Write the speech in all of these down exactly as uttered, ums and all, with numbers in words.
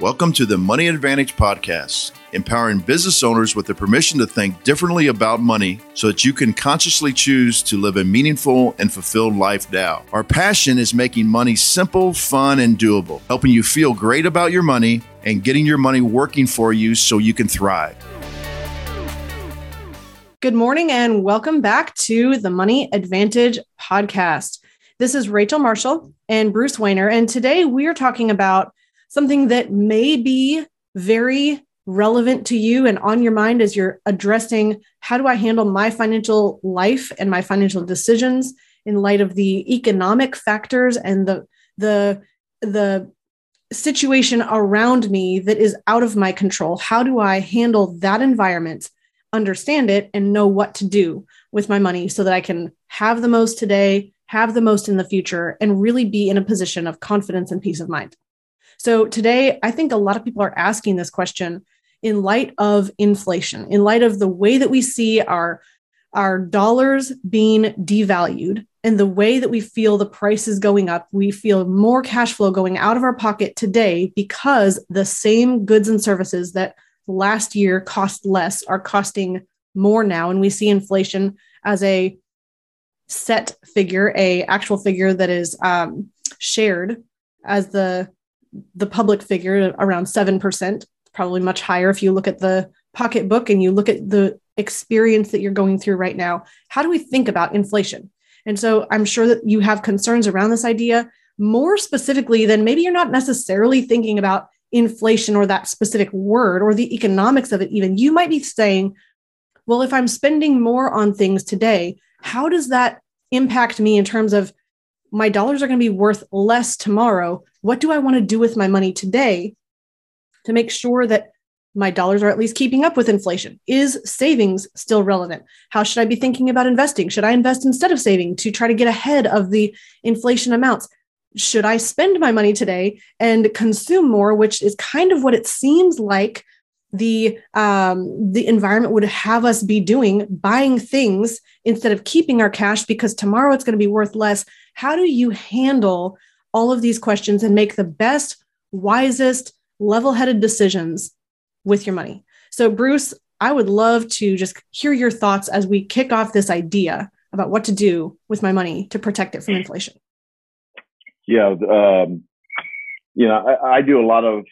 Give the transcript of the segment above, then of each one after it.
Welcome to the Money Advantage Podcast, empowering business owners with the permission to think differently about money so that you can consciously choose to live a meaningful and fulfilled life now. Our passion is making money simple, fun, and doable, helping you feel great about your money and getting your money working for you so you can thrive. Good morning and welcome back to the Money Advantage Podcast. This is Rachel Marshall and Bruce Weiner, and today we're talking about something that may be very relevant to you and on your mind as you're addressing, how do I handle my financial life and my financial decisions in light of the economic factors and the, the, the situation around me that is out of my control? How do I handle that environment, understand it, and know what to do with my money so that I can have the most today, have the most in the future, and really be in a position of confidence and peace of mind? So today, I think a lot of people are asking this question in light of inflation, in light of the way that we see our, our dollars being devalued and the way that we feel the prices going up. We feel more cash flow going out of our pocket today because the same goods and services that last year cost less are costing more now. And we see inflation as a set figure, a actual figure that is um, shared as the the public figure, around seven percent, probably much higher if you look at the pocketbook and you look at the experience that you're going through right now. How do we think about inflation? And so I'm sure that you have concerns around this idea more specifically than maybe you're not necessarily thinking about inflation or that specific word or the economics of it even. You might be saying, well, if I'm spending more on things today, how does that impact me in terms of my dollars are going to be worth less tomorrow? What do I want to do with my money today to make sure that my dollars are at least keeping up with inflation? Is savings still relevant? How should I be thinking about investing? Should I invest instead of saving to try to get ahead of the inflation amounts? Should I spend my money today and consume more, which is kind of what it seems like the um, the environment would have us be doing, buying things instead of keeping our cash because tomorrow it's going to be worth less? How do you handle all of these questions and make the best, wisest, level-headed decisions with your money? So Bruce, I would love to just hear your thoughts as we kick off this idea about what to do with my money to protect it from inflation. Yeah, um, you know, I, I do a lot of,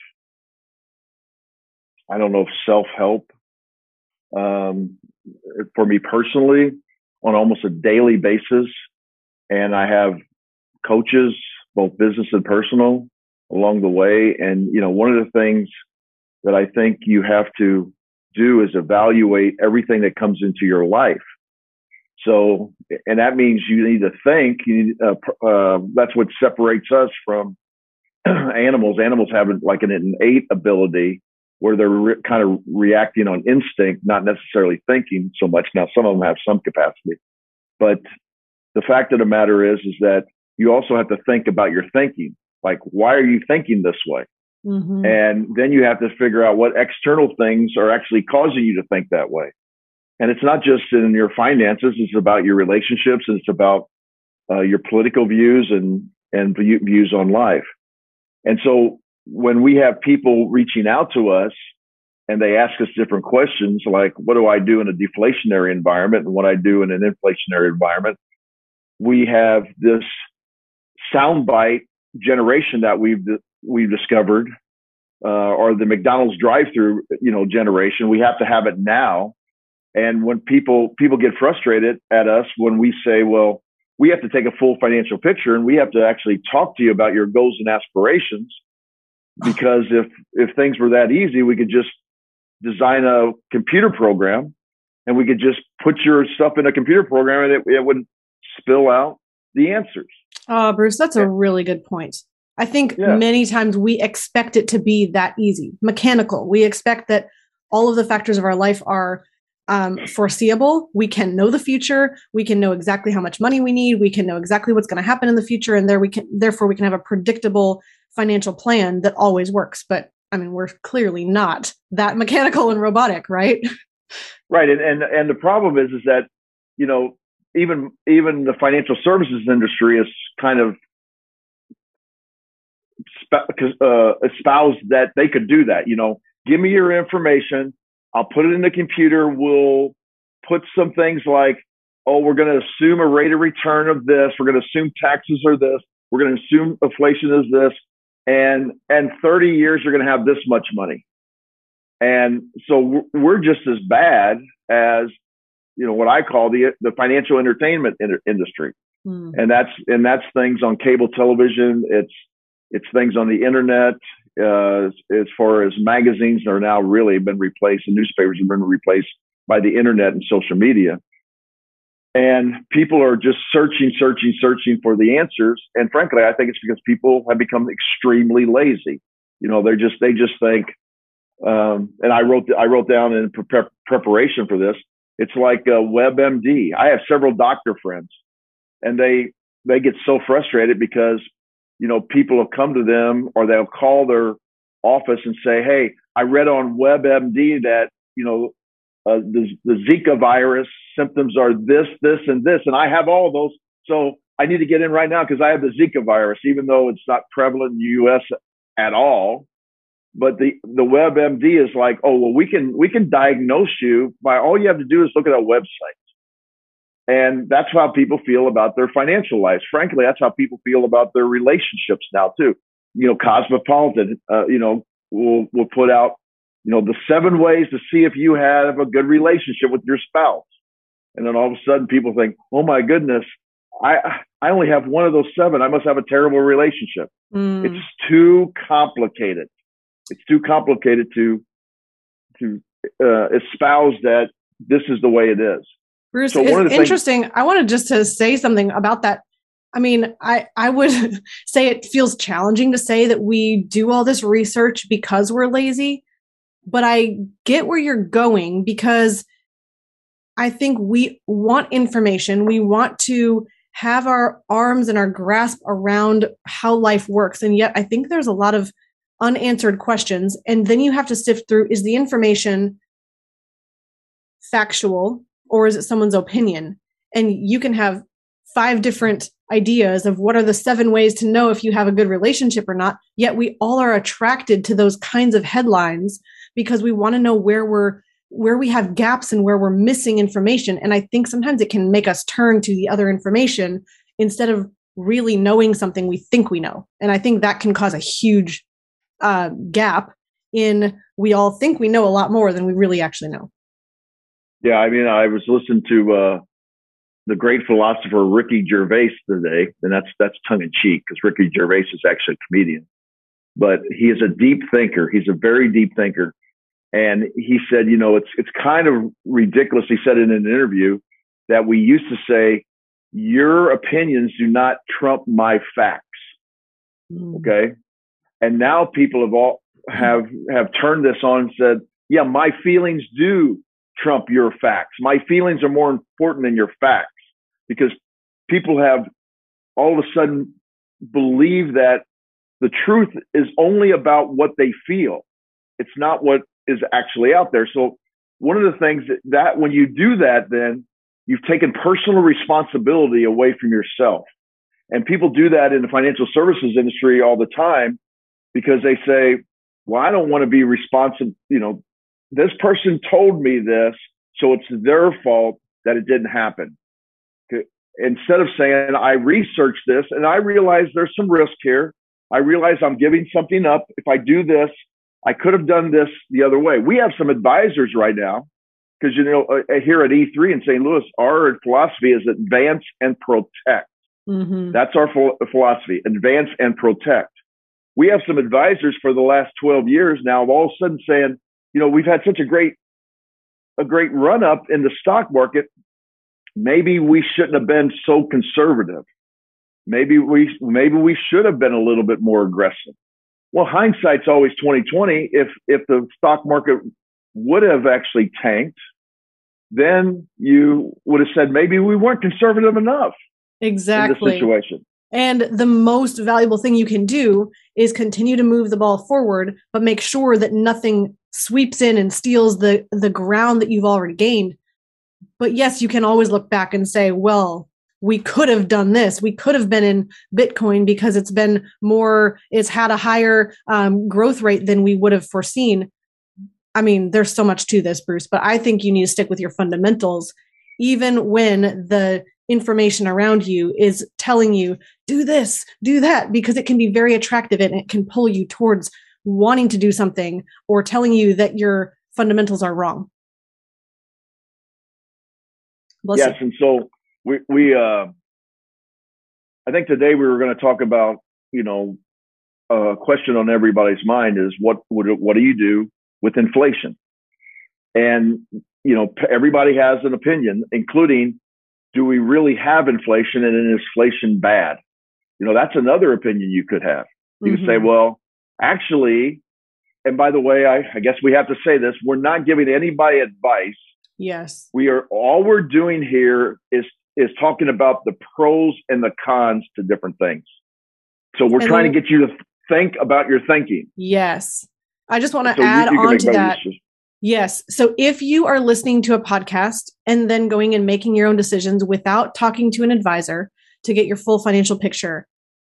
I don't know, if self-help um, for me personally on almost a daily basis. And I have coaches, both business and personal, along the way. And, you know, one of the things that I think you have to do is evaluate everything that comes into your life. So, and that means you need to think, you need, uh, uh, that's what separates us from animals. Animals have like an innate ability where they're re- kind of reacting on instinct, not necessarily thinking so much. Now, some of them have some capacity, but the fact of the matter is, is that you also have to think about your thinking. Like, why are you thinking this way? Mm-hmm. And then you have to figure out what external things are actually causing you to think that way. And it's not just in your finances. It's about your relationships. And it's about uh, your political views and, and view, views on life. And so, when we have people reaching out to us and they ask us different questions, like what do I do in a deflationary environment and what I do in an inflationary environment, we have this soundbite generation that we've we've discovered, uh, or the McDonald's drive-through, you know, generation. We have to have it now, and when people people get frustrated at us when we say, well, we have to take a full financial picture and we have to actually talk to you about your goals and aspirations. Because if, if things were that easy, we could just design a computer program and we could just put your stuff in a computer program and it, it wouldn't spill out the answers. Oh, Bruce, that's a really good point. I think yeah. many times we expect it to be that easy, mechanical. We expect that all of the factors of our life are um, foreseeable. We can know the future. We can know exactly how much money we need. We can know exactly what's going to happen in the future. And there we can, therefore we can have a predictable financial plan that always works. But I mean, we're clearly not that mechanical and robotic, right? Right. And, and, and the problem is, is that, you know, even, even the financial services industry is kind of uh, espoused that they could do that. You know, give me your information. I'll put it in the computer. We'll put some things like, oh, we're going to assume a rate of return of this. We're going to assume taxes are this. We're going to assume inflation is this. And and thirty years, you're going to have this much money. And so we're just as bad as, you know, what I call the the financial entertainment industry. Mm. And that's and that's things on cable television. It's it's things on the internet. Uh, as, as far as magazines are now really been replaced, and newspapers have been replaced by the internet and social media. And people are just searching, searching, searching for the answers. And frankly, I think it's because people have become extremely lazy. You know, they're just, they just think, um, and I wrote, I wrote down in pre- preparation for this, it's like a WebMD. I have several doctor friends, and they, they get so frustrated because, you know, people will come to them or they'll call their office and say, hey, I read on WebMD that, you know, Uh, the, the Zika virus symptoms are this, this, and this, and I have all those. So I need to get in right now because I have the Zika virus, even though it's not prevalent in the U S at all. But the the WebMD is like, oh well, we can we can diagnose you by all you have to do is look at our website, and that's how people feel about their financial lives. Frankly, that's how people feel about their relationships now too. You know, Cosmopolitan, uh, you know, will will put out, you know, the seven ways to see if you have a good relationship with your spouse. And then all of a sudden people think, oh my goodness, I I only have one of those seven. I must have a terrible relationship. Mm. It's too complicated. It's too complicated to to uh, espouse that this is the way it is. Bruce, so one it's of the interesting. Things- I wanted just to say something about that. I mean, I, I would say it feels challenging to say that we do all this research because we're lazy. But I get where you're going, because I think we want information. We want to have our arms and our grasp around how life works. And yet I think there's a lot of unanswered questions. And then you have to sift through, is the information factual or is it someone's opinion? And you can have five different ideas of what are the seven ways to know if you have a good relationship or not. Yet we all are attracted to those kinds of headlines, because we want to know where we're, where we have gaps and where we're missing information. And I think sometimes it can make us turn to the other information instead of really knowing something we think we know. And I think that can cause a huge uh, gap in, we all think we know a lot more than we really actually know. Yeah. I mean, I was listening to uh, the great philosopher, Ricky Gervais today, and that's, that's tongue in cheek because Ricky Gervais is actually a comedian, but he is a deep thinker. He's a very deep thinker. And he said, you know, it's it's kind of ridiculous. He said in an interview that we used to say, your opinions do not trump my facts. Mm. Okay. And now people have all have have turned this on and said, yeah, my feelings do trump your facts. My feelings are more important than your facts, because people have all of a sudden believe that the truth is only about what they feel. It's not what is actually out there. So one of the things that, that when you do that, then you've taken personal responsibility away from yourself. And people do that in the financial services industry all the time, because they say, well, I don't want to be responsible. You know, this person told me this, so it's their fault that it didn't happen. Okay. Instead of saying, I researched this and I realized there's some risk here. I realize I'm giving something up. If I do this, I could have done this the other way. We have some advisors right now, because, you know, uh, here at E three in Saint Louis, our philosophy is advance and protect. Mm-hmm. That's our ph- philosophy, advance and protect. We have some advisors for the last twelve years now, all of a sudden saying, you know, we've had such a great, a great run up in the stock market. Maybe we shouldn't have been so conservative. Maybe we maybe we should have been a little bit more aggressive. Well, hindsight's always twenty twenty. If if the stock market would have actually tanked, then you would have said maybe we weren't conservative enough. Exactly. In this situation. And the most valuable thing you can do is continue to move the ball forward, but make sure that nothing sweeps in and steals the the ground that you've already gained. But yes, you can always look back and say, well, we could have done this. We could have been in Bitcoin because it's been more, it's had a higher um, growth rate than we would have foreseen. I mean, there's so much to this, Bruce, but I think you need to stick with your fundamentals, even when the information around you is telling you, do this, do that, because it can be very attractive and it can pull you towards wanting to do something or telling you that your fundamentals are wrong. Bless yes, you. And so we, we uh, I think today we were going to talk about, you know, a question on everybody's mind is what would, what do you do with inflation? And, you know, everybody has an opinion, including, do we really have inflation and is inflation bad? You know, that's another opinion you could have. You mm-hmm. could say, well, actually, and by the way, I, I guess we have to say this, we're not giving anybody advice. Yes. We are, all we're doing here is, is talking about the pros and the cons to different things. So we're and trying then, to get you to think about your thinking. Yes. I just want to so add you, you on to that. Decisions. Yes. So if you are listening to a podcast and then going and making your own decisions without talking to an advisor to get your full financial picture,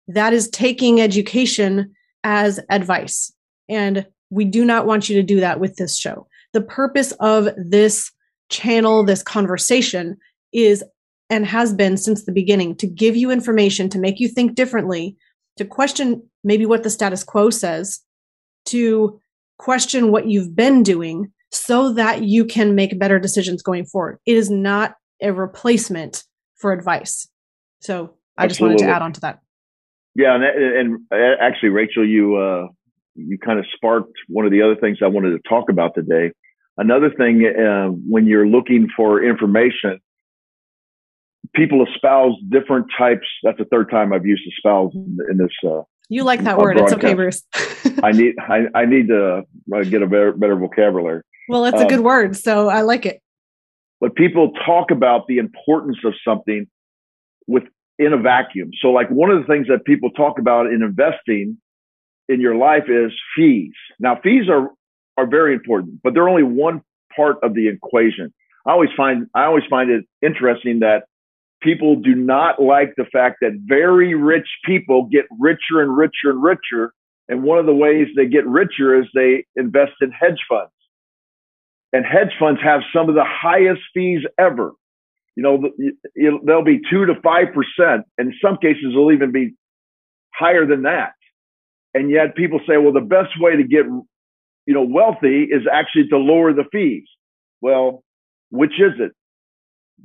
that is taking education as advice. And we do not want you to do that with this show. The purpose of this channel, this conversation is and has been since the beginning to give you information, to make you think differently, to question maybe what the status quo says, to question what you've been doing, so that you can make better decisions going forward. It is not a replacement for advice. So I Absolutely. just wanted to add on to that. Yeah. And, and actually, Rachel, you, uh, you kind of sparked one of the other things I wanted to talk about today. Another thing, uh, when you're looking for information, people espouse different types. That's the third time I've used espouse in, in this, uh, You like that word. It's okay, Bruce. I need I, I need to get a better, better vocabulary. Well, it's um, a good word, so I like it. But people talk about the importance of something within a vacuum. So like one of the things that people talk about in investing in your life is fees. Now, fees are, are very important, but they're only one part of the equation. I always find I always find it interesting that people do not like the fact that very rich people get richer and richer and richer. And one of the ways they get richer is they invest in hedge funds. And hedge funds have some of the highest fees ever. You know, they'll be two to five percent. In some cases, they'll even be higher than that. And yet people say, well, the best way to get, you know, wealthy is actually to lower the fees. Well, which is it?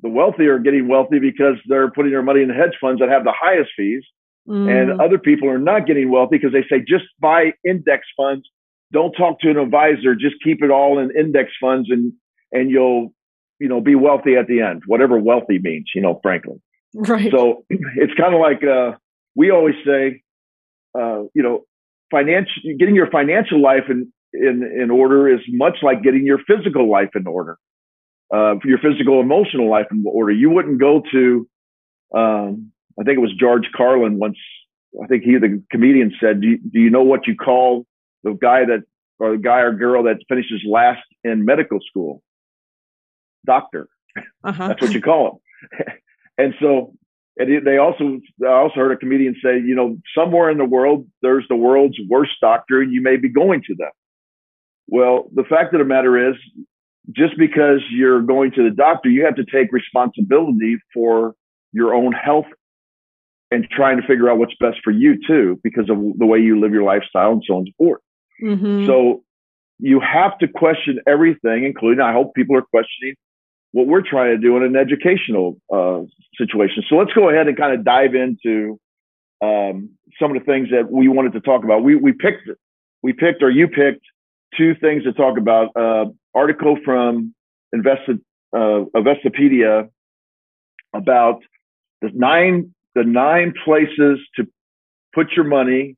The wealthy are getting wealthy because they're putting their money in the hedge funds that have the highest fees. Mm. And other people are not getting wealthy because they say, just buy index funds. Don't talk to an advisor. Just keep it all in index funds and, and you'll, you know, be wealthy at the end, whatever wealthy means, you know, frankly. Right. So it's kind of like, uh, we always say, uh, you know, financial, getting your financial life in, in, in order is much like getting your physical life in order. Uh, for your physical, emotional life in order. You wouldn't go to, um, I think it was George Carlin once, I think he, the comedian said, do you, do you know what you call the guy that, or the guy or girl that finishes last in medical school? Doctor. Uh-huh. That's what you call him. And so, and it, they also, I also heard a comedian say, you know, somewhere in the world, there's the world's worst doctor, and you may be going to them. Well, the fact of the matter is, just because you're going to the doctor, you have to take responsibility for your own health and trying to figure out what's best for you too, because of the way you live your lifestyle and so on and so forth. Mm-hmm. So you have to question everything, including, I hope people are questioning what we're trying to do in an educational uh, situation. So let's go ahead and kind of dive into um, some of the things that we wanted to talk about. We, we picked, we picked, or you picked two things to talk about. Uh, article from Invested, uh, Investopedia about the nine the nine places to put your money,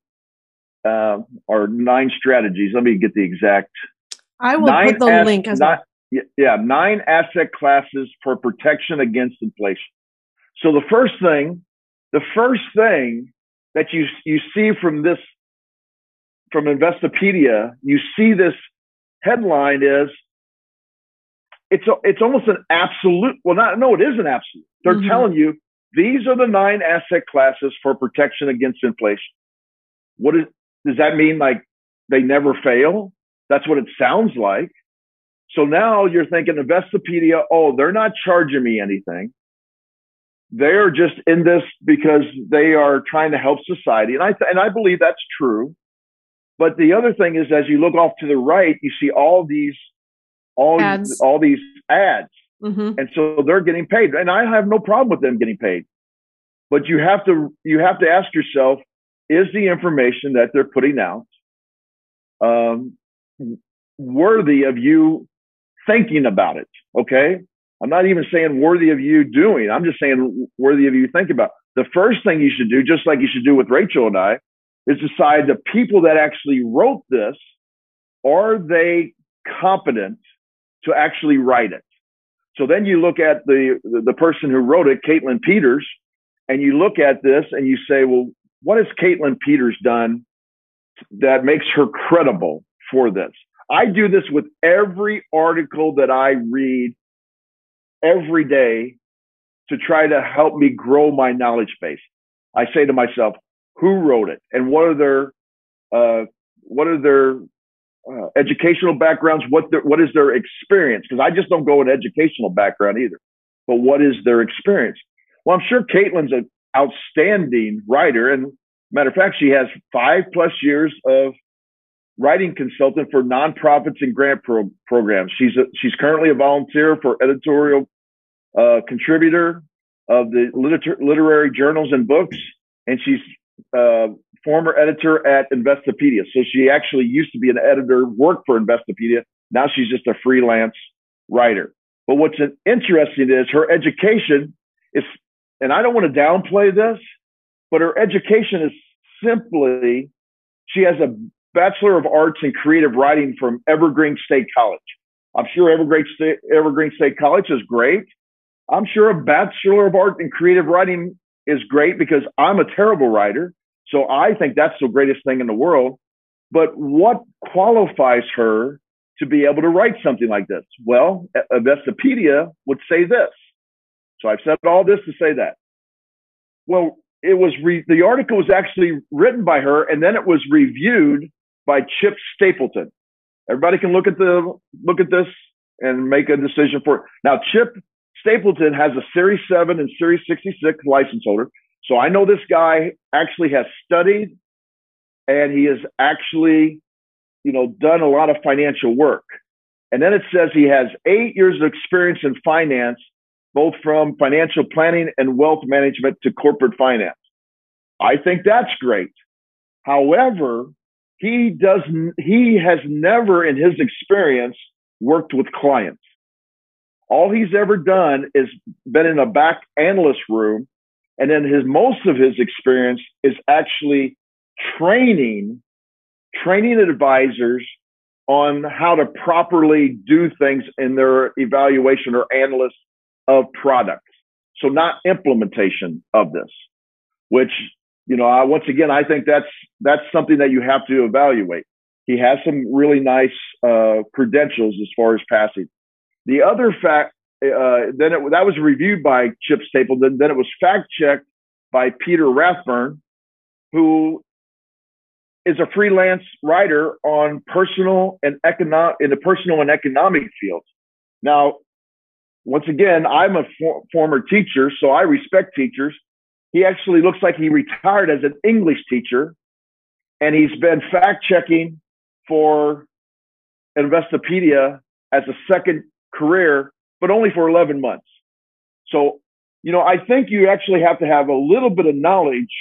uh, or nine strategies. Let me get the exact. I will nine put the as, link as well. Not, yeah, nine asset classes for protection against inflation. So the first thing, the first thing that you you see from this from Investopedia, you see this headline is, it's a, it's almost an absolute. Well, not no, it is an absolute. They're mm-hmm. telling you These are the nine asset classes for protection against inflation. What is, does that mean? Like they never fail? That's what it sounds like. So now you're thinking Investopedia, oh, they're not charging me anything. They're just in this because they are trying to help society. And I, th- and I believe that's true. But the other thing is, as you look off to the right, you see all these, all, ads. all these ads. Mm-hmm. And so they're getting paid, and I have no problem with them getting paid. But you have to, you have to ask yourself, is the information that they're putting out, um, worthy of you thinking about it? Okay. I'm not even saying worthy of you doing. I'm just saying worthy of you thinking about. The first thing you should do, just like you should do with Rachel and I, is decide the people that actually wrote this, are they competent to actually write it? So then you look at the, the person who wrote it, Caitlin Peters, and you look at this and you say, well, what has Caitlin Peters done that makes her credible for this? I do this with every article that I read every day to try to help me grow my knowledge base. I say to myself, who wrote it? And what are their, uh, what are their, Uh, educational backgrounds, what their, what is their experience? Because I just don't go with educational background either. But what is their experience? Well, I'm sure Caitlin's an outstanding writer. And matter of fact, she has five plus years of writing consultant for nonprofits and grant pro- programs. She's a, she's currently a volunteer for editorial uh, contributor of the liter- literary journals and books. And she's uh former editor at Investopedia. So she actually used to be an editor, worked for Investopedia. Now she's just a freelance writer. But what's interesting is her education is, and I don't want to downplay this, but her education is simply, she has a Bachelor of Arts in Creative Writing from Evergreen State College. I'm sure Evergreen State, Evergreen State College is great. I'm sure a Bachelor of Art in Creative Writing is great because I'm a terrible writer. So I think that's the greatest thing in the world. But what qualifies her to be able to write something like this? Well, Investopedia would say this. So I've said all this to say that. Well, it was re- the article was actually written by her, and then it was reviewed by Chip Stapleton. Everybody can look at the look at this and make a decision for it. Now, Chip Stapleton has a Series seven and Series sixty-six license holder. So I know this guy actually has studied, and he has actually, you know, done a lot of financial work. And then it says he has eight years of experience in finance, both from financial planning and wealth management to corporate finance. I think that's great. However, he doesn't, he has never in his experience worked with clients. All he's ever done is been in a back analyst room. And then his most of his experience is actually training, training advisors on how to properly do things in their evaluation or analysis of products. So not implementation of this, which, you know, I, once again, I think that's that's something that you have to evaluate. He has some really nice uh, credentials as far as passing. The other fact. Uh, then it, that was reviewed by Chip Stapleton. Then it was fact-checked by Peter Rathburn, who is a freelance writer on personal and economic in the personal and economic fields. Now, once again, I'm a for- former teacher, so I respect teachers. He actually looks like he retired as an English teacher, and he's been fact-checking for Investopedia as a second career, but only for eleven months. So, you know, I think you actually have to have a little bit of knowledge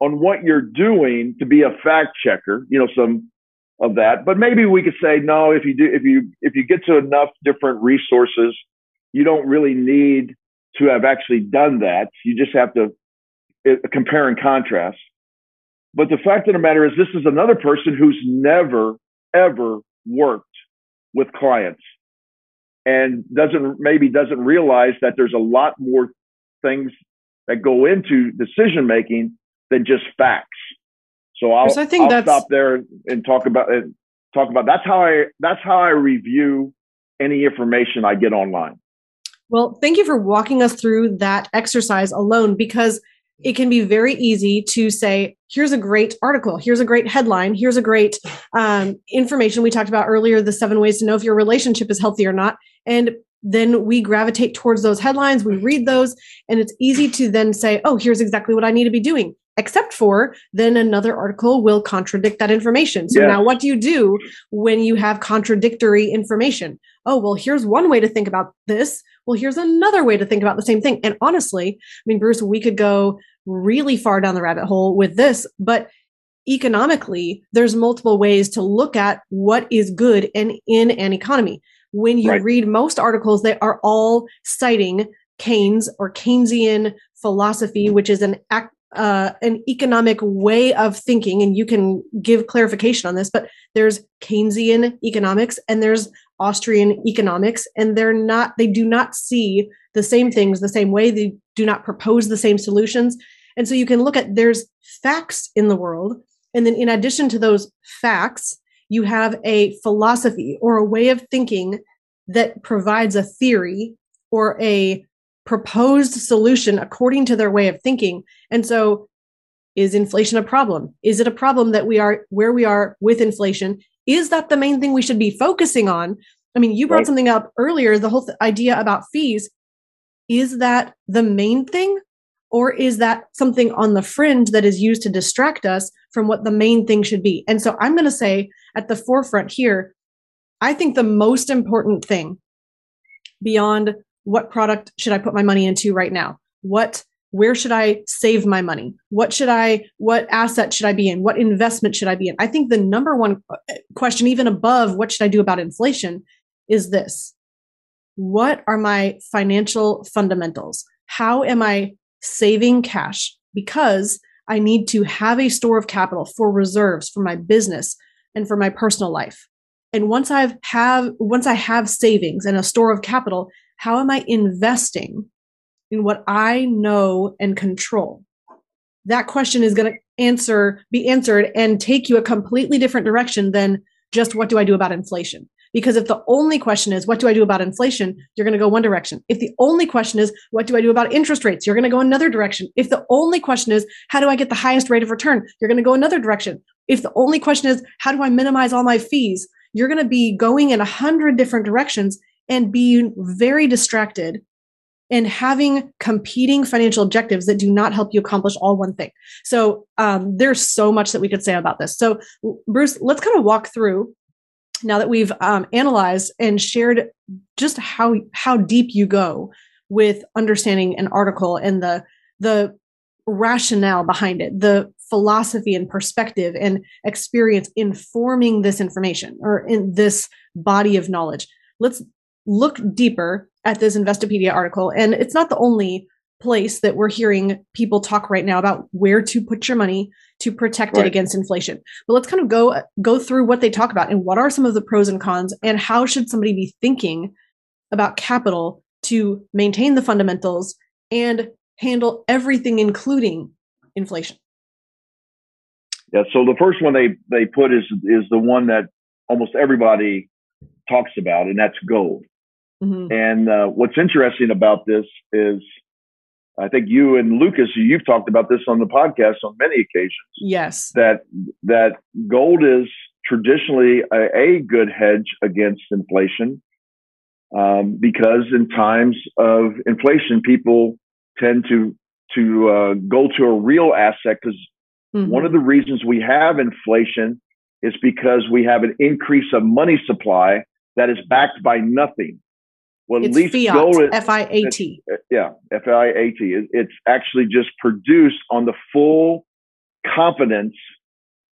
on what you're doing to be a fact checker, you know, some of that. But maybe we could say, no, if you do, if you, if you get to enough different resources, you don't really need to have actually done that. You just have to uh, compare and contrast. But the fact of the matter is, this is another person who's never, ever worked with clients. And doesn't maybe doesn't realize that there's a lot more things that go into decision making than just facts. So I'll, so I think I'll that's, stop there and talk about and talk about that's how I that's how I review any information I get online. Well, thank you for walking us through that exercise alone, because it can be very easy to say, here's a great article, here's a great headline, here's a great um, information. We talked about earlier, the seven ways to know if your relationship is healthy or not. And then we gravitate towards those headlines, we read those, and it's easy to then say, oh, here's exactly what I need to be doing. Except for then another article will contradict that information. So yeah. Now what do you do when you have contradictory information? Oh, well, here's one way to think about this. Well, here's another way to think about the same thing. And honestly, I mean, Bruce, we could go really far down the rabbit hole with this, but economically, there's multiple ways to look at what is good and in an economy. When you right. read most articles, they are all citing Keynes or Keynesian philosophy, which is an act Uh, an economic way of thinking, and you can give clarification on this, but there's Keynesian economics and there's Austrian economics, and they're not, they do not see the same things the same way. They do not propose the same solutions. And so you can look at, there's facts in the world. And then in addition to those facts, you have a philosophy or a way of thinking that provides a theory or a proposed solution according to their way of thinking. And so is inflation a problem? Is it a problem that we are where we are with inflation? Is that the main thing we should be focusing on? I mean, you brought right. something up earlier, the whole th- idea about fees. Is that the main thing? Or is that something on the fringe that is used to distract us from what the main thing should be? And so I'm going to say at the forefront here, I think the most important thing beyond what product should I put my money into right now? What, where should I save my money? What should I, what asset should I be in? What investment should I be in? I think the number one question, even above what should I do about inflation, is this: what are my financial fundamentals? How am I saving cash? Because I need to have a store of capital for reserves, for my business and for my personal life. And once I've have, once I have savings and a store of capital, how am I investing in what I know and control? That question is going to answer, be answered and take you a completely different direction than just what do I do about inflation? Because if the only question is, what do I do about inflation? You're going to go one direction. If the only question is, what do I do about interest rates? You're going to go another direction. If the only question is, how do I get the highest rate of return? You're going to go another direction. If the only question is, how do I minimize all my fees? You're going to be going in a hundred different directions and being very distracted and having competing financial objectives that do not help you accomplish all one thing. So um, there's so much that we could say about this. So Bruce, let's kind of walk through, now that we've um, analyzed and shared just how how deep you go with understanding an article and the the rationale behind it, the philosophy and perspective and experience informing this information or in this body of knowledge. Let's look deeper at this Investopedia article. And it's not the only place that we're hearing people talk right now about where to put your money to protect right. it against inflation. But let's kind of go go through what they talk about and what are some of the pros and cons, and how should somebody be thinking about capital to maintain the fundamentals and handle everything, including inflation. Yeah. So the first one they, they put is is the one that almost everybody talks about, and that's gold. Mm-hmm. And uh, what's interesting about this is, I think you and Lucas, you've talked about this on the podcast on many occasions. Yes. That that gold is traditionally a, a good hedge against inflation, um, because in times of inflation, people tend to to uh, go to a real asset, because mm-hmm. one of the reasons we have inflation is because we have an increase of money supply that is backed by nothing. Well, it's at least fiat, gold is, F I A T. It's, yeah, F I A T. It, it's actually just produced on the full confidence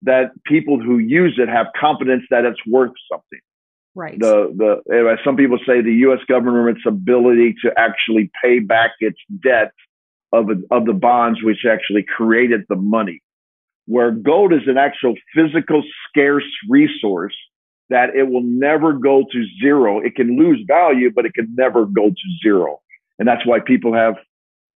that people who use it have confidence that it's worth something. Right. The the some people say the U S government's ability to actually pay back its debt of of the bonds which actually created the money, where gold is an actual physical scarce resource that it will never go to zero. It can lose value, but it can never go to zero. And that's why people have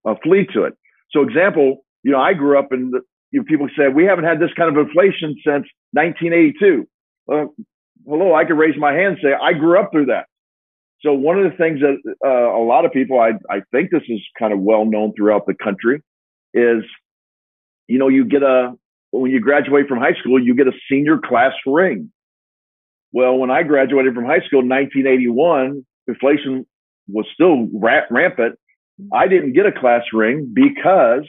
a flee to it. So example, you know, I grew up in the, you know, people said, we haven't had this kind of inflation since nineteen eighty-two. Uh, hello, I could raise my hand and say, I grew up through that. So one of the things that uh, a lot of people, I, I think this is kind of well known throughout the country, is, you know, you get a, when you graduate from high school, you get a senior class ring. Well, when I graduated from high school in nineteen eighty-one, inflation was still ra- rampant. I didn't get a class ring because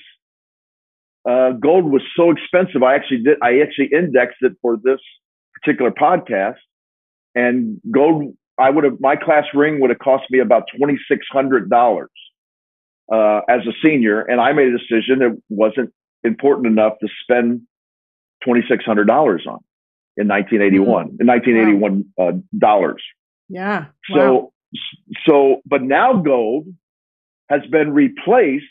uh, gold was so expensive. I actually did. I actually indexed it for this particular podcast, and gold. I would have, my class ring would have cost me about twenty-six hundred dollars uh, as a senior. And I made a decision it wasn't important enough to spend twenty-six hundred dollars on in nineteen eighty-one, mm-hmm. in nineteen eighty-one wow. uh, dollars. Yeah. Wow. So, so, but now gold has been replaced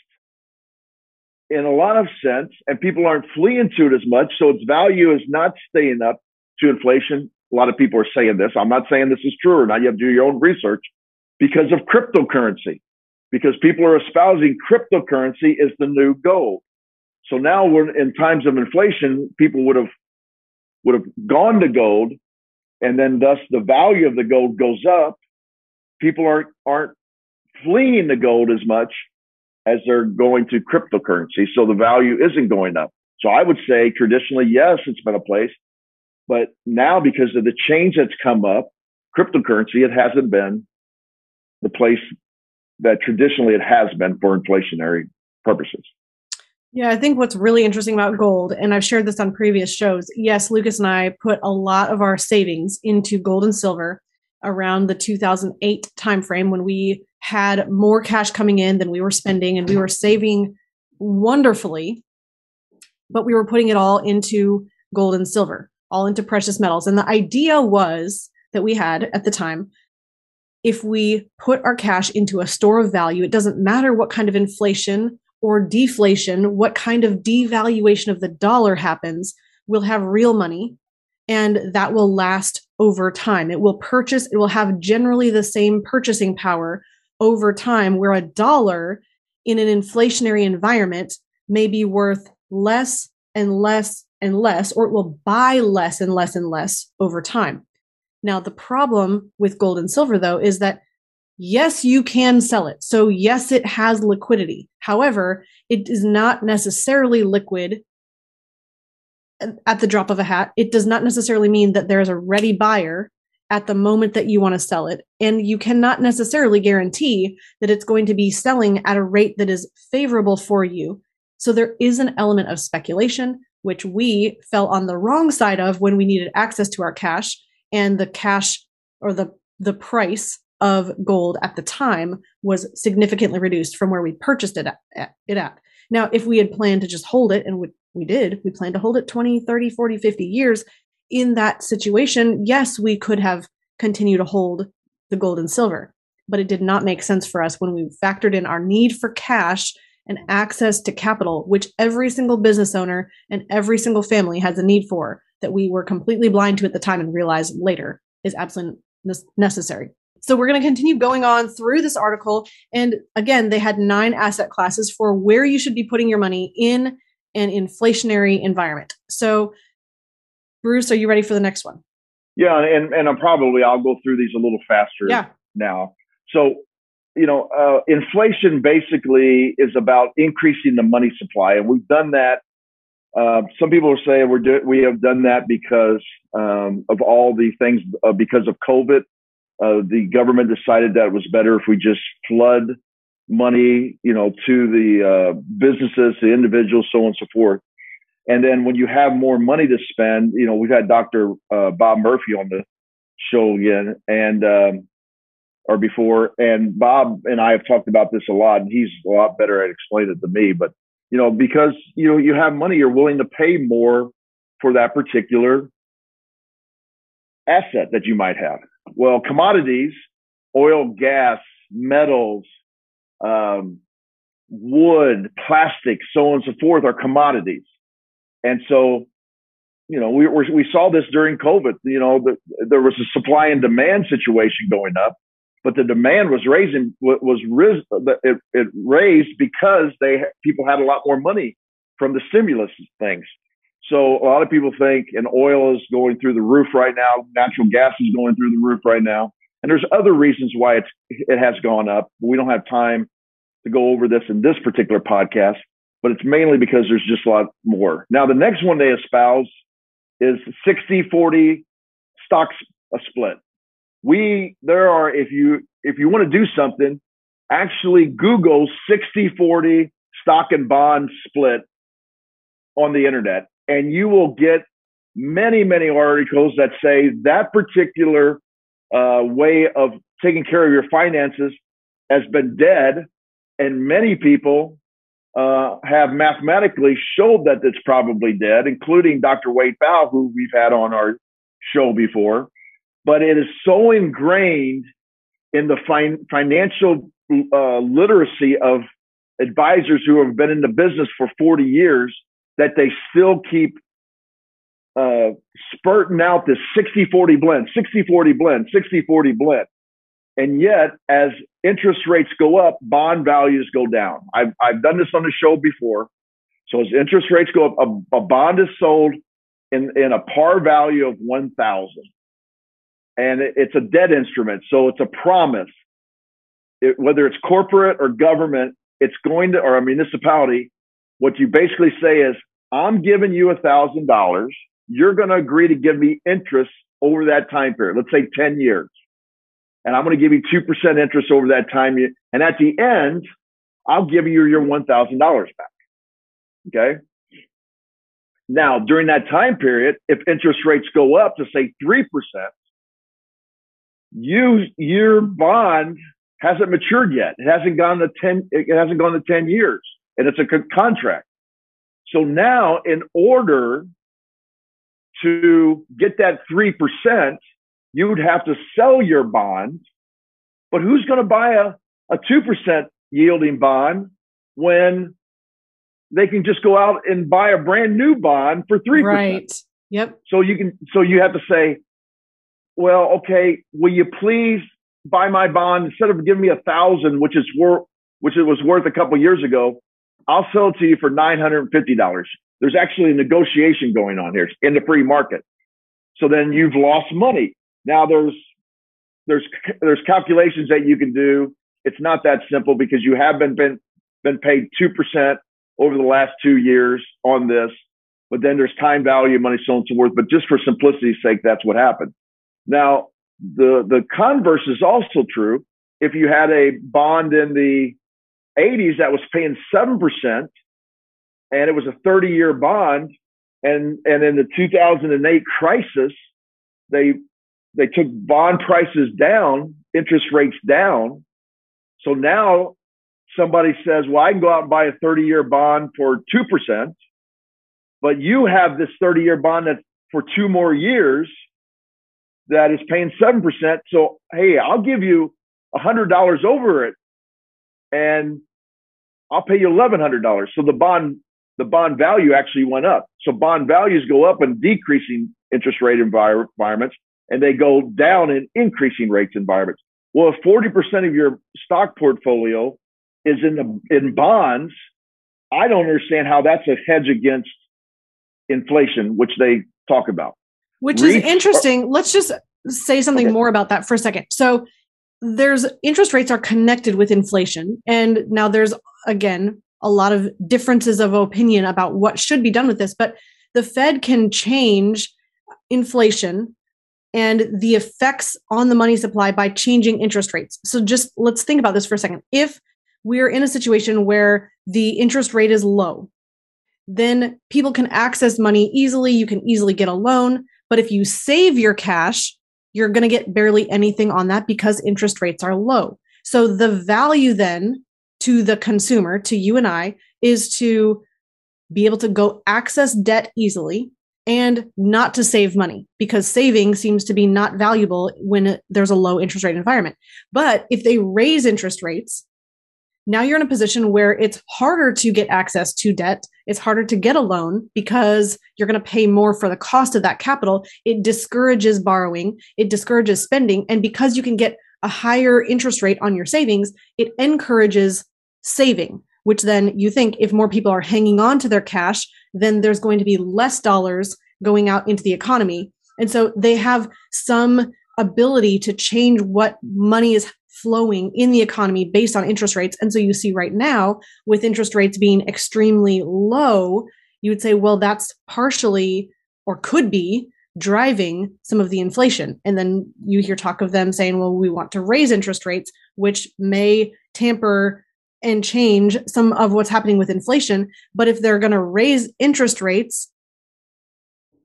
in a lot of sense, and people aren't fleeing to it as much. So its value is not staying up to inflation. A lot of people are saying this. I'm not saying this is true or not. You have to do your own research because of cryptocurrency, because people are espousing cryptocurrency is the new gold. So now we're in times of inflation, people would have would have gone to gold, and then thus the value of the gold goes up. People aren't aren't fleeing to gold as much as they're going to cryptocurrency. So the value isn't going up. So I would say traditionally, yes, it's been a place. But now, because of the change that's come up, cryptocurrency, it hasn't been the place that traditionally it has been for inflationary purposes. Yeah, I think what's really interesting about gold, and I've shared this on previous shows, yes, Lucas and I put a lot of our savings into gold and silver around the two thousand eight timeframe when we had more cash coming in than we were spending, and we were saving wonderfully, but we were putting it all into gold and silver. All into precious metals. And the idea was that we had at the time, if we put our cash into a store of value, it doesn't matter what kind of inflation or deflation, what kind of devaluation of the dollar happens, we'll have real money and that will last over time. It will purchase, it will have generally the same purchasing power over time, where a dollar in an inflationary environment may be worth less and less and less, or it will buy less and less and less over time. Now, the problem with gold and silver, though, is that, yes, you can sell it. So yes, it has liquidity. However, it is not necessarily liquid at the drop of a hat. It does not necessarily mean that there is a ready buyer at the moment that you want to sell it. And you cannot necessarily guarantee that it's going to be selling at a rate that is favorable for you. So there is an element of speculation, which we fell on the wrong side of when we needed access to our cash, and the cash or the, the price of gold at the time was significantly reduced from where we purchased it at, it at. Now, if we had planned to just hold it, and we, we did, we planned to hold it twenty, thirty, forty, fifty years in that situation, yes, we could have continued to hold the gold and silver, but it did not make sense for us when we factored in our need for cash and access to capital, which every single business owner and every single family has a need for, that we were completely blind to at the time and realized later is absolutely necessary. So we're going to continue going on through this article. And again, they had nine asset classes for where you should be putting your money in an inflationary environment. So Bruce, are you ready for the next one? Yeah, and, and I'm probably, I'll go through these a little faster yeah. now. So You know, uh, inflation basically is about increasing the money supply, and we've done that. Uh, some people are saying we're do- we have done that because um, of all the things, uh, because of COVID. Uh, the government decided that it was better if we just flood money, you know, to the uh, businesses, the individuals, so on and so forth. And then when you have more money to spend, you know, we've had Doctor Uh, Bob Murphy on the show again, and um, or before. And Bob and I have talked about this a lot, and he's a lot better at explaining it than me. But, you know, because, you know, you have money, you're willing to pay more for that particular asset that you might have. Well, commodities, oil, gas, metals, um, wood, plastic, so on and so forth are commodities. And so, you know, we we saw this during COVID. You know, the, there was a supply and demand situation going up. But the demand was raising was risen, it, it raised because they people had a lot more money from the stimulus things. So a lot of people think, and oil is going through the roof right now, natural gas is going through the roof right now. And there's other reasons why it's, it has gone up. We don't have time to go over this in this particular podcast, but it's mainly because there's just a lot more. Now, the next one they espouse is sixty forty stocks split. We, there are, if you, if you want to do something, actually Google sixty forty stock and bond split on the internet, and you will get many, many articles that say that particular uh, way of taking care of your finances has been dead. And many people uh, have mathematically showed that it's probably dead, including Doctor Wade Pfau, who we've had on our show before. But it is so ingrained in the fin- financial uh, literacy of advisors who have been in the business for forty years that they still keep uh, spurting out this sixty forty blend, sixty forty blend, sixty forty blend. And yet, as interest rates go up, bond values go down. I've, I've done this on the show before. So as interest rates go up, a, a bond is sold in, in a par value of one thousand. And it, it's a debt instrument. So it's a promise. It, whether it's corporate or government, it's going to, or a municipality, what you basically say is, I'm giving you one thousand dollars. You're going to agree to give me interest over that time period. Let's say ten years. And I'm going to give you two percent interest over that time. And at the end, I'll give you your one thousand dollars back. Okay. Now, during that time period, if interest rates go up to say three percent, you, your bond hasn't matured yet. It hasn't gone to ten, it hasn't gone to ten years, and it's a contract. So now, in order to get that three percent, you would have to sell your bond, but who's going to buy a, a two percent yielding bond when they can just go out and buy a brand new bond for three percent? Right. Yep. So you can, so you have to say, well, okay, will you please buy my bond instead of giving me a thousand, which is worth, which it was worth a couple of years ago, I'll sell it to you for nine hundred fifty dollars. There's actually a negotiation going on here in the free market. So then you've lost money. Now there's there's there's calculations that you can do. It's not that simple because you have been been, been paid two percent over the last two years on this, but then there's time value, money, so on and so forth. But just for simplicity's sake, that's what happened. Now the the converse is also true. If you had a bond in the eighties that was paying seven percent, and it was a thirty-year bond, and and in the two thousand eight crisis, they They took bond prices down, interest rates down. So now somebody says, well, I can go out and buy a thirty-year bond for two percent, but you have this thirty-year bond that's for two more years that is paying seven percent. So, hey, I'll give you one hundred dollars over it, and I'll pay you eleven hundred dollars. So the bond, the bond value actually went up. So bond values go up in decreasing interest rate environments, and they go down in increasing rates environments. Well, if forty percent of your stock portfolio is in the, in bonds, I don't understand how that's a hedge against inflation, which they talk about. Which Re- is interesting. Or- Let's just say something okay. more about that for a second. So there's interest rates are connected with inflation. And now there's, again, a lot of differences of opinion about what should be done with this. But the Fed can change inflation and the effects on the money supply by changing interest rates. So just let's think about this for a second. If we're in a situation where the interest rate is low, then people can access money easily. You can easily get a loan. But if you save your cash, you're going to get barely anything on that because interest rates are low. So the value then to the consumer, to you and I, is to be able to go access debt easily and not to save money, because saving seems to be not valuable when there's a low interest rate environment. But if they raise interest rates, now you're in a position where it's harder to get access to debt. It's harder to get a loan because you're going to pay more for the cost of that capital. It discourages borrowing. It discourages spending. And because you can get a higher interest rate on your savings, it encourages saving, which then you think if more people are hanging on to their cash, then there's going to be less dollars going out into the economy. And so they have some ability to change what money is flowing in the economy based on interest rates. And so you see right now, with interest rates being extremely low, you would say, well, that's partially or could be driving some of the inflation. And then you hear talk of them saying, well, we want to raise interest rates, which may tamper and change some of what's happening with inflation. But if they're going to raise interest rates,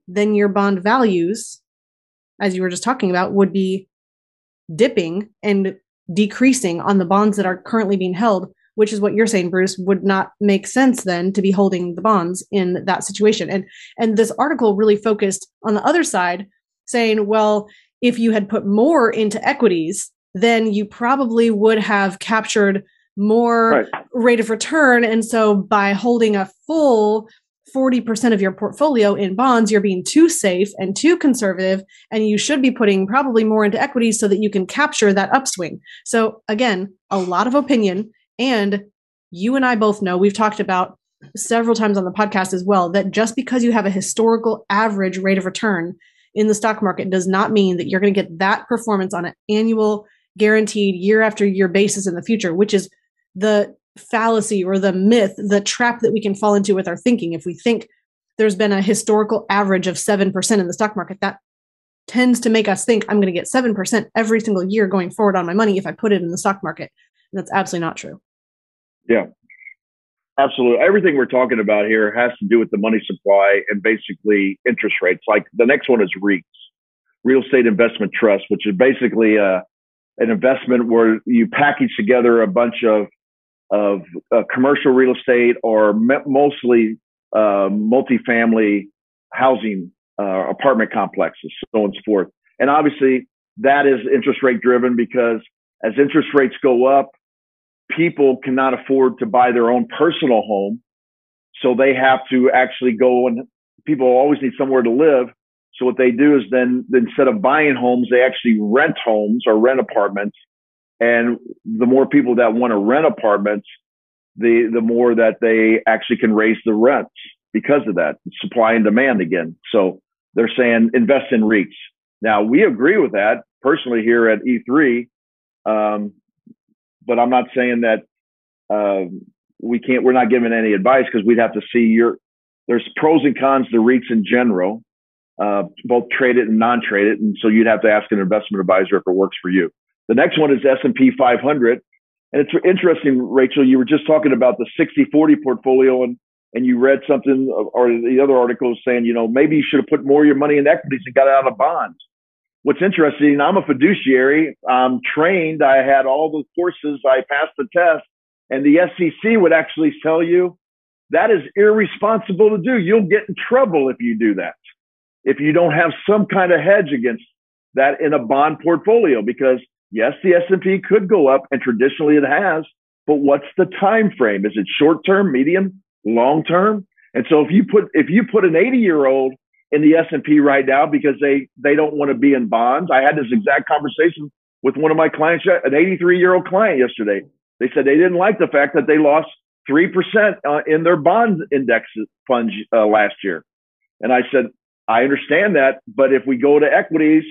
then your bond values, as you were just talking about, would be dipping and decreasing on the bonds that are currently being held, which is what you're saying, Bruce, would not make sense then to be holding the bonds in that situation. And and this article really focused on the other side, saying, well, if you had put more into equities, then you probably would have captured more right. rate of return. And so by holding a full forty percent of your portfolio in bonds, you're being too safe and too conservative, and you should be putting probably more into equities so that you can capture that upswing. So again, a lot of opinion. And you and I both know, we've talked about several times on the podcast as well, that just because you have a historical average rate of return in the stock market does not mean that you're going to get that performance on an annual guaranteed year after year basis in the future, which is the fallacy or the myth, the trap that we can fall into with our thinking. If we think there's been a historical average of seven percent in the stock market, that tends to make us think I'm going to get seven percent every single year going forward on my money if I put it in the stock market. And that's absolutely not true. Yeah, absolutely. Everything we're talking about here has to do with the money supply and basically interest rates. Like the next one is REITs, Real Estate Investment Trust, which is basically a, an investment where you package together a bunch of of uh, commercial real estate or me- mostly uh, multifamily housing uh, apartment complexes, so on and so forth. And obviously that is interest rate driven because as interest rates go up, people cannot afford to buy their own personal home. So they have to actually go, and people always need somewhere to live. So what they do is then, instead of buying homes, they actually rent homes or rent apartments. And the more people that want to rent apartments, the, the more that they actually can raise the rents because of that supply and demand again. So they're saying invest in REITs. Now we agree with that personally here at E three. Um, But I'm not saying that uh, we can't, we're not giving any advice because we'd have to see your, there's pros and cons to REITs in general, uh, both traded and non-traded. And so you'd have to ask an investment advisor if it works for you. The next one is S and P five hundred. And it's interesting, Rachel, you were just talking about the sixty forty portfolio and, and you read something or the other article saying, you know, maybe you should have put more of your money in equities and got out of bonds. What's interesting, I'm a fiduciary. I'm trained. I had all the courses. I passed the test. And the S E C would actually tell you that is irresponsible to do. You'll get in trouble if you do that, if you don't have some kind of hedge against that in a bond portfolio. Because, yes, the S and P could go up, and traditionally it has. But what's the time frame? Is it short-term, medium, long-term? And so if you put if you put an eighty-year-old in the S and P right now because they, they don't want to be in bonds. I had this exact conversation with one of my clients, an eighty-three-year-old client yesterday. They said they didn't like the fact that they lost three percent uh, in their bond index funds uh, last year. And I said, I understand that, but if we go to equities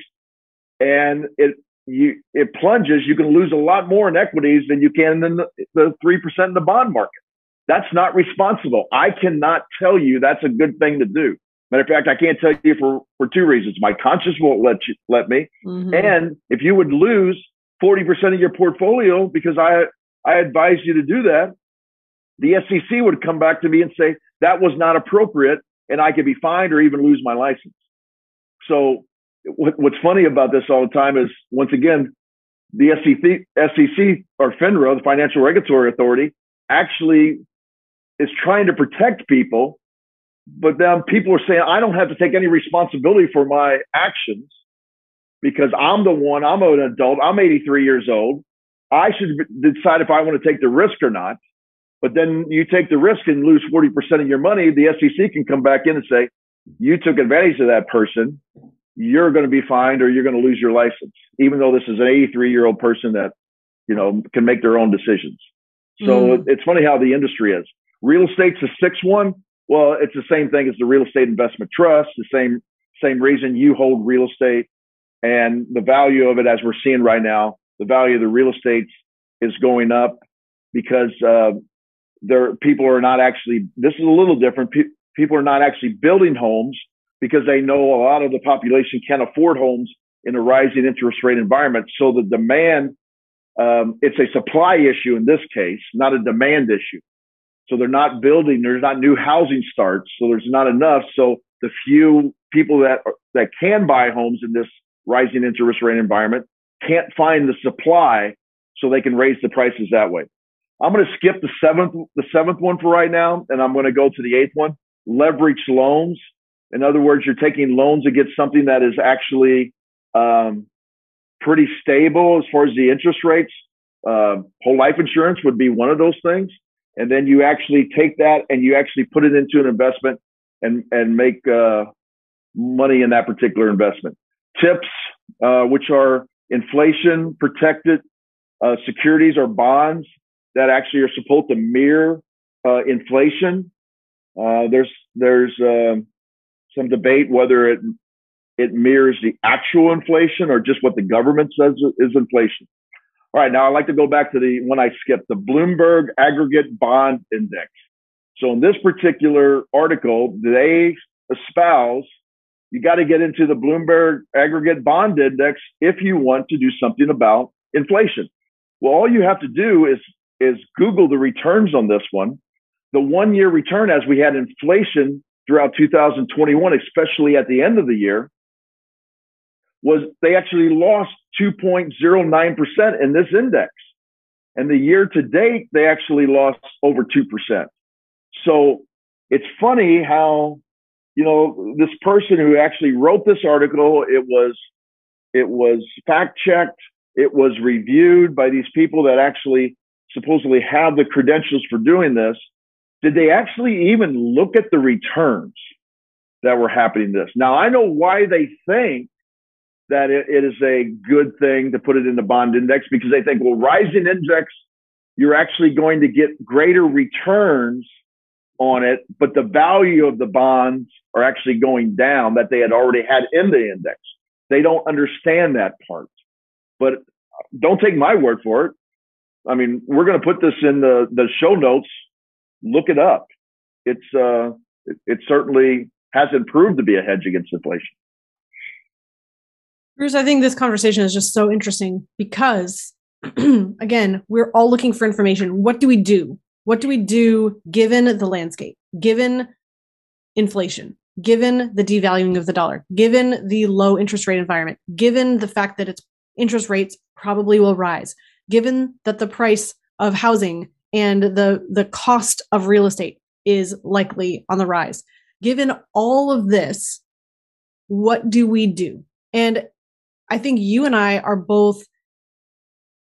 and it you, it plunges, you can lose a lot more in equities than you can in the, the three percent in the bond market. That's not responsible. I cannot tell you that's a good thing to do. Matter of fact, I can't tell you for, for two reasons. My conscience won't let you, let me. Mm-hmm. And if you would lose forty percent of your portfolio because I I advise you to do that, the S E C would come back to me and say, that was not appropriate, and I could be fined or even lose my license. So what, what's funny about this all the time is, once again, the S E C, S E C or FINRA, the Financial Regulatory Authority, actually is trying to protect people. But then people are saying, I don't have to take any responsibility for my actions because I'm the one, I'm an adult, I'm eighty-three years old. I should decide if I want to take the risk or not. But then you take the risk and lose forty percent of your money. The S E C can come back in and say, you took advantage of that person. You're going to be fined or you're going to lose your license, even though this is an eighty-three-year-old person that, you know, can make their own decisions. So mm. it's funny how the industry is. Real estate's a sixth one. Well, it's the same thing as the real estate investment trust, the same same reason you hold real estate And the value of it, as we're seeing right now, the value of the real estate is going up because uh, there people are not actually. This is a little different. Pe- people are not actually building homes because they know a lot of the population can't afford homes in a rising interest rate environment. So the demand, um, it's a supply issue in this case, not a demand issue. So they're not building. There's not new housing starts. So there's not enough. So the few people that are, that can buy homes in this rising interest rate environment can't find the supply, so they can raise the prices that way. I'm going to skip the seventh, the seventh one for right now, and I'm going to go to the eighth one: leveraged loans. In other words, you're taking loans against something that is actually um, pretty stable as far as the interest rates. Uh, whole life insurance would be one of those things, and then you actually take that and you actually put it into an investment and and make uh, money in that particular investment. Tips, uh, which are inflation protected uh, securities or bonds that actually are supposed to mirror uh, inflation. Uh, there's there's um, some debate whether it it mirrors the actual inflation or just what the government says is inflation. All right, now I'd like to go back to the one I skipped, the Bloomberg Aggregate Bond Index. So in this particular article, they espouse you got to get into the Bloomberg Aggregate Bond Index if you want to do something about inflation. Well, all you have to do is, is Google the returns on this one. The one-year return, as we had inflation throughout two thousand twenty-one, especially at the end of the year, was they actually lost two point zero nine percent in this index. And the year to date, they actually lost over two percent. So it's funny how you know, this person who actually wrote this article, it was, it was fact checked. It was reviewed by these people that actually supposedly have the credentials for doing this. Did they actually even look at the returns that were happening this? Now, I know why they think that it, it is a good thing to put it in the bond index, because they think, well, rising index, you're actually going to get greater returns on it, but the value of the bonds are actually going down that they had already had in the index. They don't understand that part. But don't take my word for it. I mean, we're going to put this in the, the show notes. Look it up. It's uh, it, it certainly hasn't proved to be a hedge against inflation. Bruce, I think this conversation is just so interesting because, again, we're all looking for information. What do we do? What do we do given the landscape, given inflation, given the devaluing of the dollar, given the low interest rate environment, given the fact that its interest rates probably will rise, given that the price of housing and the, the cost of real estate is likely on the rise? Given all of this, what do we do? And I think you and I are both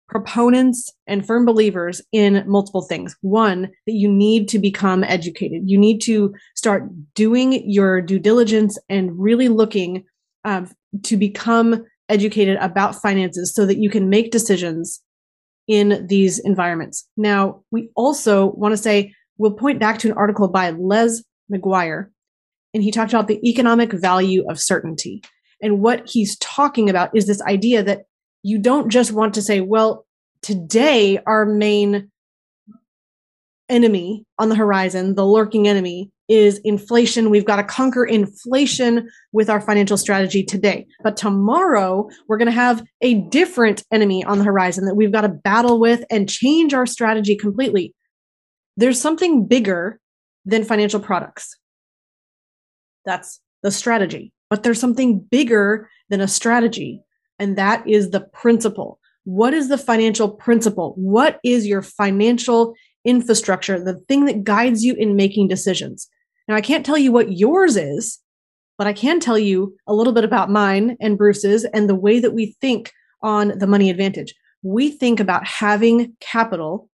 proponents and firm believers in multiple things. One, that you need to become educated. You need to start doing your due diligence and really looking um, to become educated about finances so that you can make decisions in these environments. Now, we also want to say, we'll point back to an article by Les McGuire, and he talked about the economic value of certainty. And what he's talking about is this idea that you don't just want to say, well, today our main enemy on the horizon, the lurking enemy, is inflation. We've got to conquer inflation with our financial strategy today. But tomorrow we're going to have a different enemy on the horizon that we've got to battle with and change our strategy completely. There's something bigger than financial products. That's the strategy. But there's something bigger than a strategy. And that is the principle. What is the financial principle? What is your financial infrastructure, the thing that guides you in making decisions? Now, I can't tell you what yours is, but I can tell you a little bit about mine and Bruce's and the way that we think on the Money Advantage. We think about having capital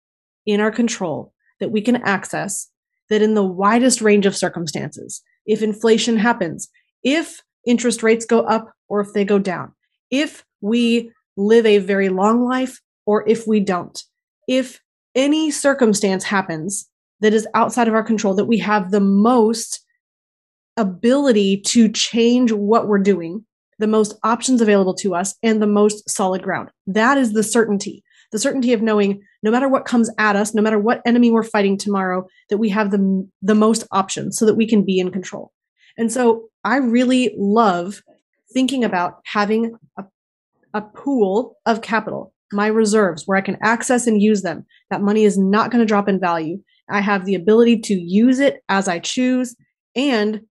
in our control that we can access, that in the widest range of circumstances, if inflation happens, if interest rates go up or if they go down, if we live a very long life or if we don't, if any circumstance happens that is outside of our control, that we have the most ability to change what we're doing, the most options available to us, and the most solid ground. That is the certainty. The certainty of knowing no matter what comes at us, no matter what enemy we're fighting tomorrow, that we have the, the most options so that we can be in control. And so I really love thinking about having a, a pool of capital, my reserves, where I can access and use them. That money is not going to drop in value. I have the ability to use it as I choose, and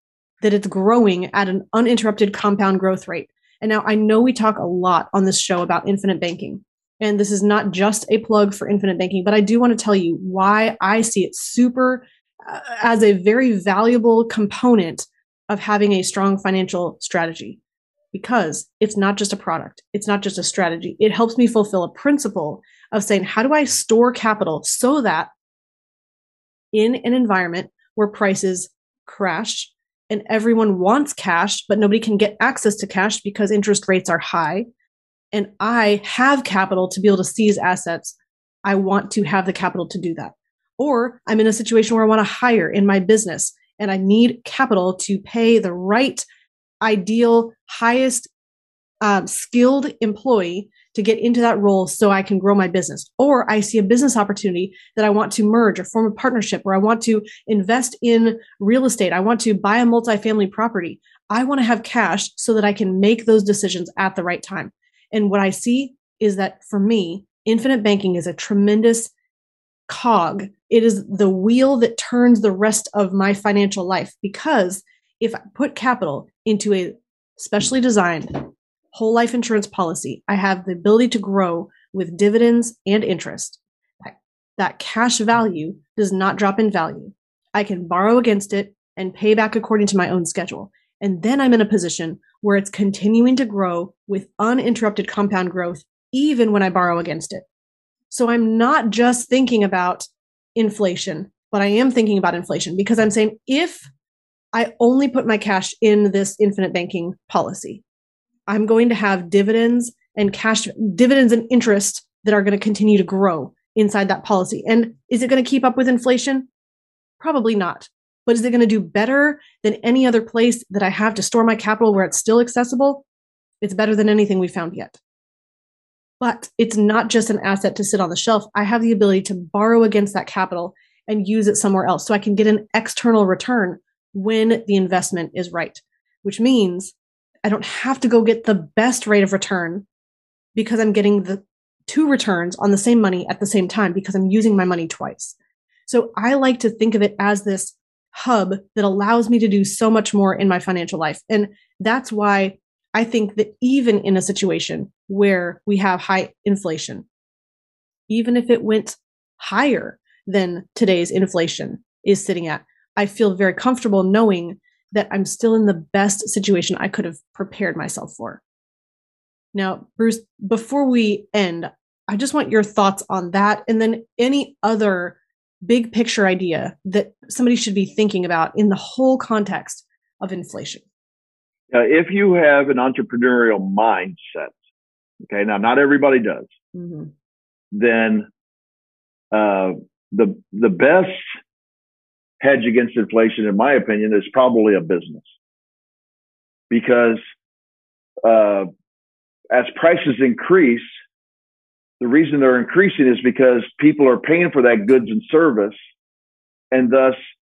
that it's growing at an uninterrupted compound growth rate. And now I know we talk a lot on this show about infinite banking, and this is not just a plug for infinite banking, but I do want to tell you why I see it super uh, as a very valuable component of having a strong financial strategy, because it's not just a product. It's not just a strategy. It helps me fulfill a principle of saying, how do I store capital so that in an environment where prices crash and everyone wants cash, but nobody can get access to cash because interest rates are high, and I have capital to be able to seize assets, I want to have the capital to do that. Or I'm in a situation where I want to hire in my business and I need capital to pay the right, ideal, highest um, skilled employee to get into that role so I can grow my business. Or I see a business opportunity that I want to merge or form a partnership, or I want to invest in real estate. I want to buy a multifamily property. I want to have cash so that I can make those decisions at the right time. And what I see is that for me, infinite banking is a tremendous cog. It is the wheel that turns the rest of my financial life, because if I put capital into a specially designed whole life insurance policy, I have the ability to grow with dividends and interest. That cash value does not drop in value. I can borrow against it and pay back according to my own schedule. And then I'm in a position where it's continuing to grow with uninterrupted compound growth, even when I borrow against it. So I'm not just thinking about inflation, but I am thinking about inflation, because I'm saying, if I only put my cash in this infinite banking policy, I'm going to have dividends and cash, dividends and interest that are going to continue to grow inside that policy. And is it going to keep up with inflation? Probably not. But is it going to do better than any other place that I have to store my capital where it's still accessible? It's better than anything we found yet. But it's not just an asset to sit on the shelf. I have the ability to borrow against that capital and use it somewhere else, so I can get an external return when the investment is right, which means I don't have to go get the best rate of return, because I'm getting the two returns on the same money at the same time, because I'm using my money twice. So I like to think of it as this hub that allows me to do so much more in my financial life. And that's why I think that even in a situation where we have high inflation, even if it went higher than today's inflation is sitting at, I feel very comfortable knowing that I'm still in the best situation I could have prepared myself for. Now, Bruce, before we end, I just want your thoughts on that, and then any other big picture idea that somebody should be thinking about in the whole context of inflation. Uh, if you have an entrepreneurial mindset, okay, now not everybody does, mm-hmm. then uh, the the best hedge against inflation, in my opinion, is probably a business. Because uh, as prices increase, the reason they're increasing is because people are paying for that goods and service, and thus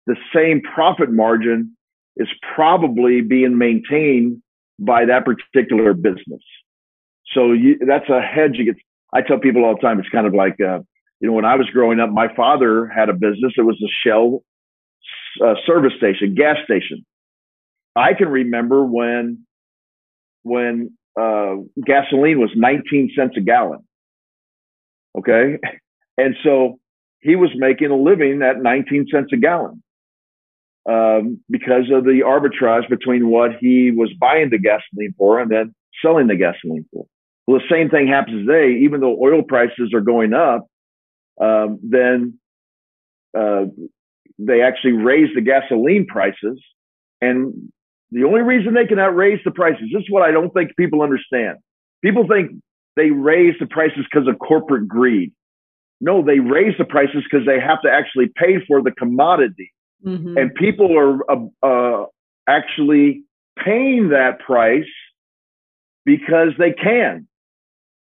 the same profit margin is probably being maintained by that particular business. So you, that's a hedge against. I tell people all the time, it's kind of like, uh, you know, when I was growing up, my father had a business. It was a Shell uh, service station, gas station. I can remember when when uh, gasoline was nineteen cents a gallon. Okay. And so he was making a living at nineteen cents a gallon um, because of the arbitrage between what he was buying the gasoline for and then selling the gasoline for. Well, the same thing happens today. Even though oil prices are going up, um, then uh, they actually raise the gasoline prices. And the only reason they cannot raise the prices, this is what I don't think people understand. People think they raise the prices because of corporate greed. No, they raise the prices because they have to actually pay for the commodity. Mm-hmm. And people are uh, uh, actually paying that price because they can,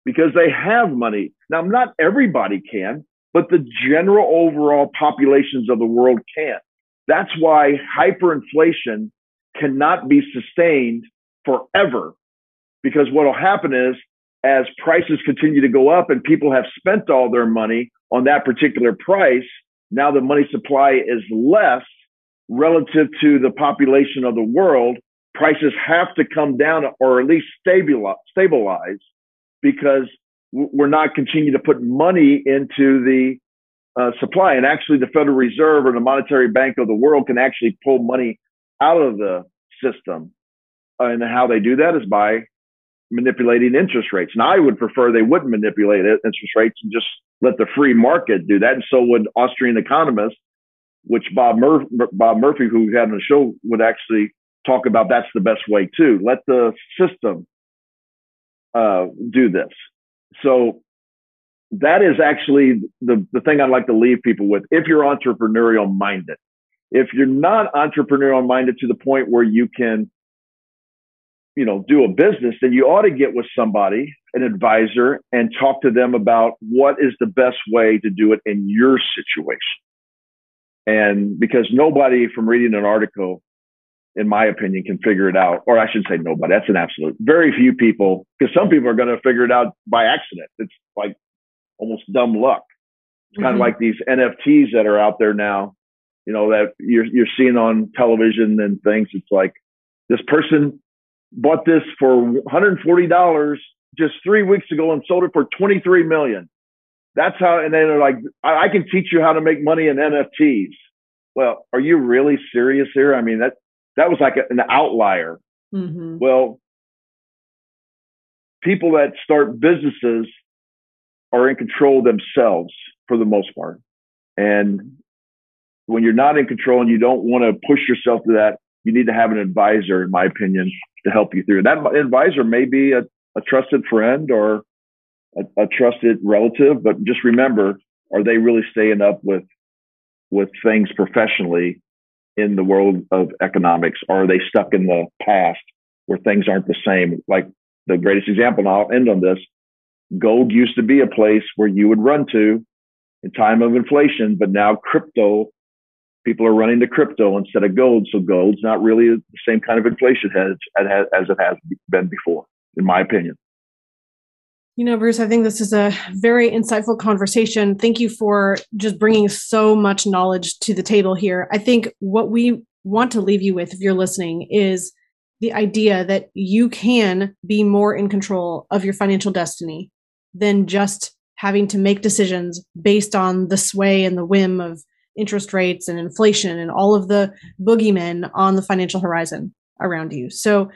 because they have money. Now, not everybody can, but the general overall populations of the world can. That's why hyperinflation cannot be sustained forever, because what will happen is, as prices continue to go up and people have spent all their money on that particular price, now the money supply is less relative to the population of the world. Prices have to come down or at least stabilize, because we're not continuing to put money into the uh, supply. And actually, the Federal Reserve or the Monetary Bank of the world can actually pull money out of the system. Uh, and how they do that is by manipulating interest rates. Now, I would prefer they wouldn't manipulate interest rates and just let the free market do that. And so would Austrian economists, which Bob, Mur- Bob Murphy, who we had on the show, would actually talk about that's the best way too. Let the system uh, do this. So that is actually the, the thing I'd like to leave people with, if you're entrepreneurial minded. If you're not entrepreneurial minded to the point where you can, you know, do a business, then you ought to get with somebody, an advisor, and talk to them about what is the best way to do it in your situation. And because nobody, from reading an article, in my opinion, can figure it out. Or I should say nobody, that's an absolute. Very few people, because some people are going to figure it out by accident. It's like almost dumb luck. It's mm-hmm. kind of like these N F Ts that are out there now, you know, that you're, you're seeing on television and things. It's like, this person bought this for one hundred forty dollars just three weeks ago and sold it for twenty-three million dollars. That's how, and then they're like, I, I can teach you how to make money in N F Ts. Well, are you really serious here? I mean, that, that was like a, an outlier. Mm-hmm. Well, people that start businesses are in control themselves for the most part. And when you're not in control and you don't want to push yourself to that, you need to have an advisor, in my opinion, to help you through. And that advisor may be a, a trusted friend or a, a trusted relative, but just remember, are they really staying up with with things professionally in the world of economics? Or are they stuck in the past where things aren't the same? Like the greatest example, and I'll end on this, gold used to be a place where you would run to in time of inflation, but now crypto, people are running to crypto instead of gold. So gold's not really the same kind of inflation hedge as it has been before, in my opinion. You know, Bruce, I think this is a very insightful conversation. Thank you for just bringing so much knowledge to the table here. I think what we want to leave you with, if you're listening, is the idea that you can be more in control of your financial destiny than just having to make decisions based on the sway and the whim of interest rates and inflation and all of the boogeymen on the financial horizon around you. So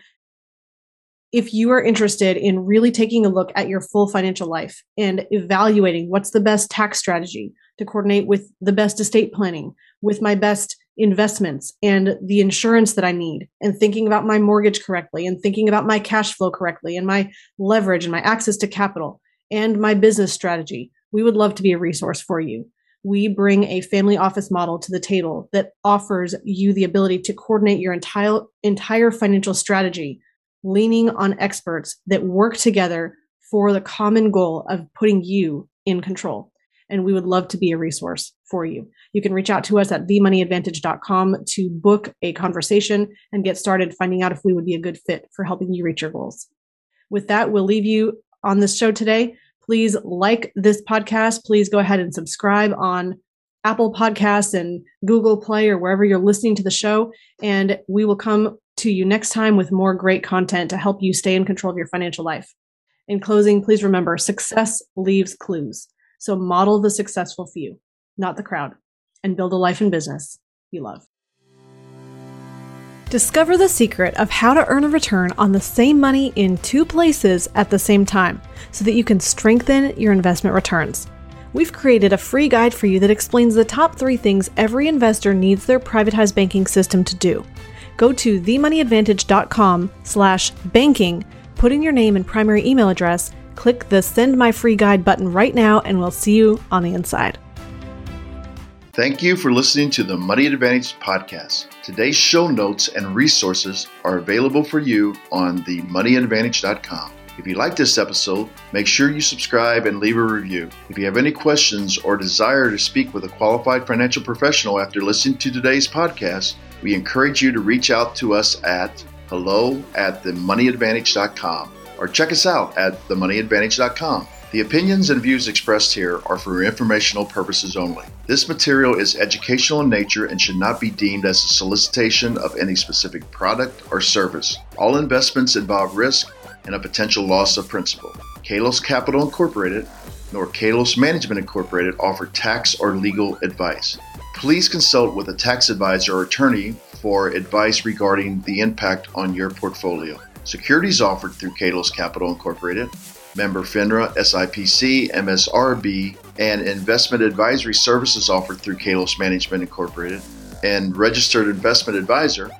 if you are interested in really taking a look at your full financial life and evaluating what's the best tax strategy to coordinate with the best estate planning, with my best investments and the insurance that I need, and thinking about my mortgage correctly, and thinking about my cash flow correctly, and my leverage and my access to capital and my business strategy, we would love to be a resource for you. We bring a family office model to the table that offers you the ability to coordinate your entire entire financial strategy, leaning on experts that work together for the common goal of putting you in control. And we would love to be a resource for you. You can reach out to us at the money advantage dot com to book a conversation and get started finding out if we would be a good fit for helping you reach your goals. With that, we'll leave you on this show today. Please like this podcast. Please go ahead and subscribe on Apple Podcasts and Google Play or wherever you're listening to the show. And we will come to you next time with more great content to help you stay in control of your financial life. In closing, please remember, success leaves clues. So model the successful few, not the crowd, and build a life and business you love. Discover the secret of how to earn a return on the same money in two places at the same time so that you can strengthen your investment returns. We've created a free guide for you that explains the top three things every investor needs their privatized banking system to do. Go to the money advantage dot com slash banking, put in your name and primary email address, click the Send My Free Guide button right now, and we'll see you on the inside. Thank you for listening to the Money Advantage Podcast. Today's show notes and resources are available for you on the money advantage dot com. If you like this episode, make sure you subscribe and leave a review. If you have any questions or desire to speak with a qualified financial professional after listening to today's podcast, we encourage you to reach out to us at hello at the money advantage dot com or check us out at the money advantage dot com. The opinions and views expressed here are for informational purposes only. This material is educational in nature and should not be deemed as a solicitation of any specific product or service. All investments involve risk and a potential loss of principal. Kalos Capital Incorporated nor Kalos Management Incorporated offer tax or legal advice. Please consult with a tax advisor or attorney for advice regarding the impact on your portfolio. Securities offered through Kalos Capital Incorporated, member FINRA, S I P C, M S R B, and investment advisory services offered through Kalos Management Incorporated and registered investment advisor,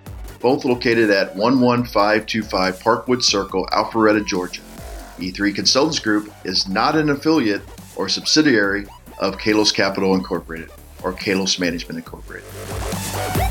both located at one one five two five Parkwood Circle, Alpharetta, Georgia. E three Consultants Group is not an affiliate or subsidiary of Kalos Capital Incorporated or Kalos Management Incorporated.